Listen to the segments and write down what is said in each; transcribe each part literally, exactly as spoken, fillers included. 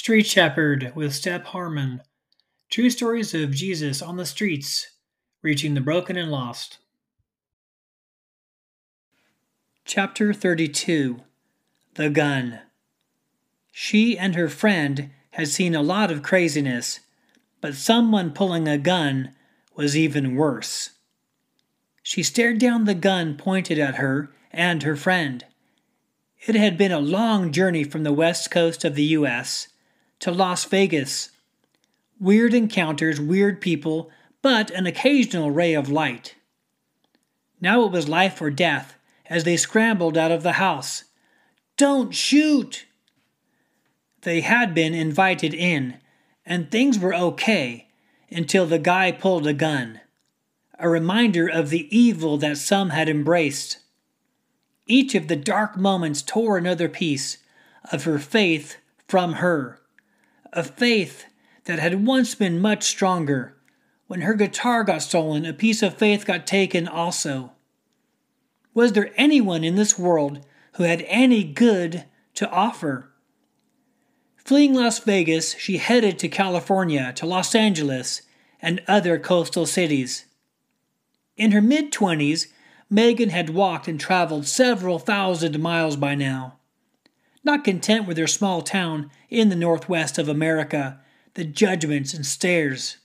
Street Shepherd with Step Harmon. True stories of Jesus on the streets, reaching the broken and lost. Chapter thirty-two. The Gun. She and her friend had seen a lot of craziness, but someone pulling a gun was even worse. She stared down the gun pointed at her and her friend. It had been a long journey from the west coast of the U S to Las Vegas. Weird encounters, weird people, but an occasional ray of light. Now it was life or death as they scrambled out of the house. "Don't shoot!" They had been invited in, and things were okay until the guy pulled a gun, a reminder of the evil that some had embraced. Each of the dark moments tore another piece of her faith from her, a faith that had once been much stronger. When her guitar got stolen, a piece of faith got taken also. Was there anyone in this world who had any good to offer? Fleeing Las Vegas, she headed to California, to Los Angeles, and other coastal cities. In her mid-twenties, Megan had walked and traveled several thousand miles by now. Not content with her small town in the northwest of America, the judgments and stares.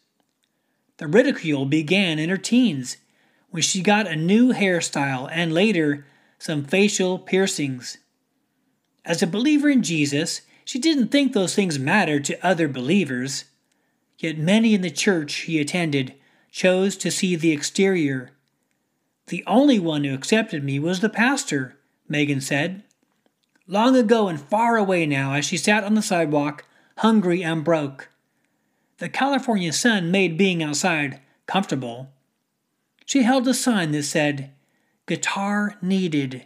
The ridicule began in her teens, when she got a new hairstyle and later some facial piercings. As a believer in Jesus, she didn't think those things mattered to other believers, yet many in the church she attended chose to see the exterior. "The only one who accepted me was the pastor," Megan said. Long ago and far away now, as she sat on the sidewalk, hungry and broke. The California sun made being outside comfortable. She held a sign that said, "Guitar Needed."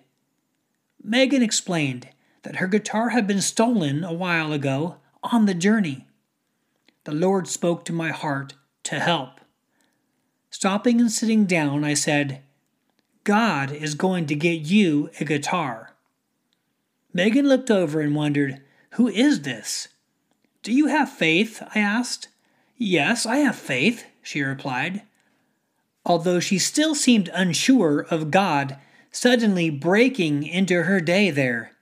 Megan explained that her guitar had been stolen a while ago on the journey. "The Lord spoke to my heart to help. Stopping and sitting down, I said, 'God is going to get you a guitar.'" Megan looked over and wondered, "Who is this?" "Do you have faith?" I asked. "Yes, I have faith," she replied. Although she still seemed unsure of God suddenly breaking into her day there.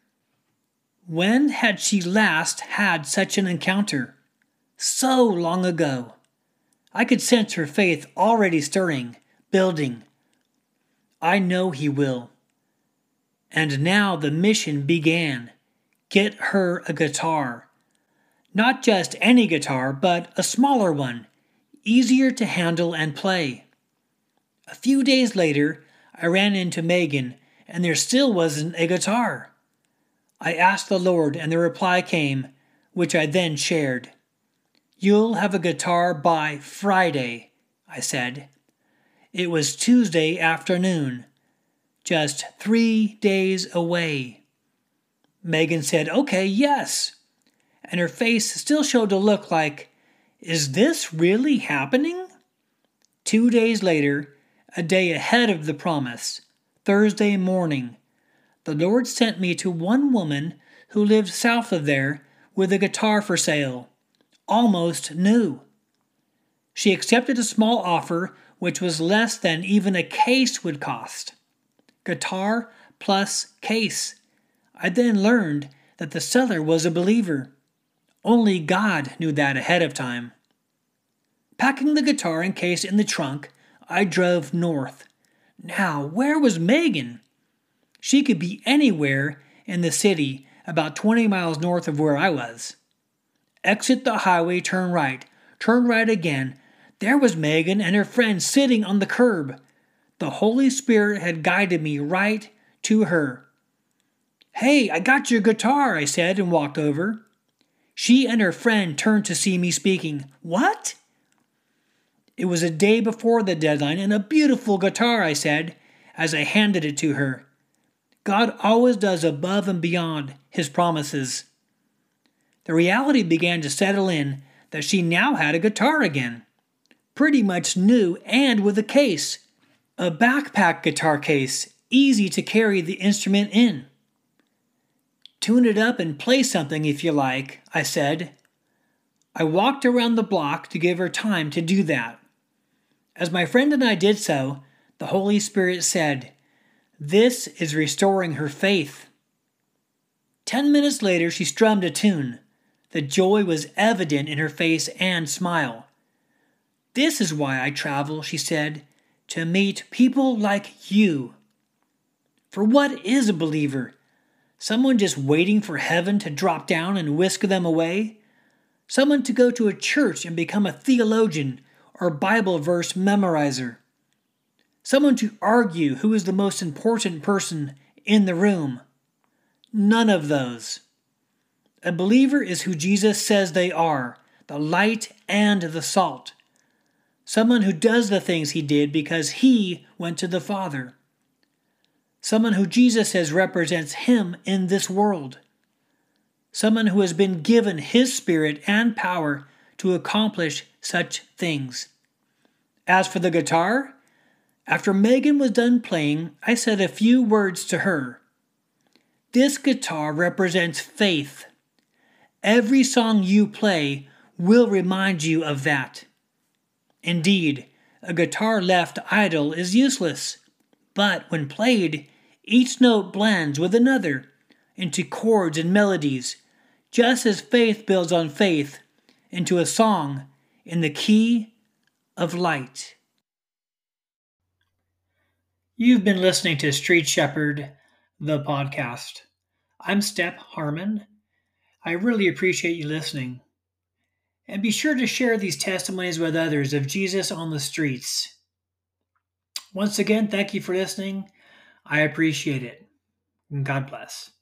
When had she last had such an encounter? So long ago. I could sense her faith already stirring, building. "I know he will." And now the mission began. Get her a guitar. Not just any guitar, but a smaller one, easier to handle and play. A few days later, I ran into Megan, and there still wasn't a guitar. I asked the Lord, and the reply came, which I then shared. "You'll have a guitar by Friday," I said. It was Tuesday afternoon, just three days away. Megan said, "Okay, yes," and her face still showed a look like, "Is this really happening?" Two days later, a day ahead of the promise, Thursday morning, the Lord sent me to one woman who lived south of there with a guitar for sale, almost new. She accepted a small offer, which was less than even a case would cost. Guitar plus case. I then learned that the seller was a believer. Only God knew that ahead of time. Packing the guitar and case in the trunk, I drove north. Now, where was Megan? She could be anywhere in the city, about twenty miles north of where I was. Exit the highway, turn right, turn right again. There was Megan and her friend sitting on the curb. The Holy Spirit had guided me right to her. "Hey, I got your guitar," I said, and walked over. She and her friend turned to see me speaking. "What?" "It was a day before the deadline and a beautiful guitar," I said, as I handed it to her. God always does above and beyond his promises. The reality began to settle in that she now had a guitar again. Pretty much new and with a case. A backpack guitar case, easy to carry the instrument in. "Tune it up and play something if you like," I said. I walked around the block to give her time to do that. As my friend and I did so, the Holy Spirit said, "This is restoring her faith." Ten minutes later, she strummed a tune. The joy was evident in her face and smile. "This is why I travel," she said, "to meet people like you." For what is a believer? Someone just waiting for heaven to drop down and whisk them away? Someone to go to a church and become a theologian or Bible verse memorizer? Someone to argue who is the most important person in the room? None of those. A believer is who Jesus says they are, the light and the salt. Someone who does the things he did because he went to the Father. Someone who Jesus says represents him in this world. Someone who has been given his Spirit and power to accomplish such things. As for the guitar, after Megan was done playing, I said a few words to her. "This guitar represents faith. Every song you play will remind you of that." Indeed, a guitar left idle is useless, but when played, each note blends with another into chords and melodies, just as faith builds on faith into a song in the key of light. You've been listening to Street Shepherd, the podcast. I'm Step Harmon. I really appreciate you listening. And be sure to share these testimonies with others of Jesus on the streets. Once again, thank you for listening. I appreciate it. God bless.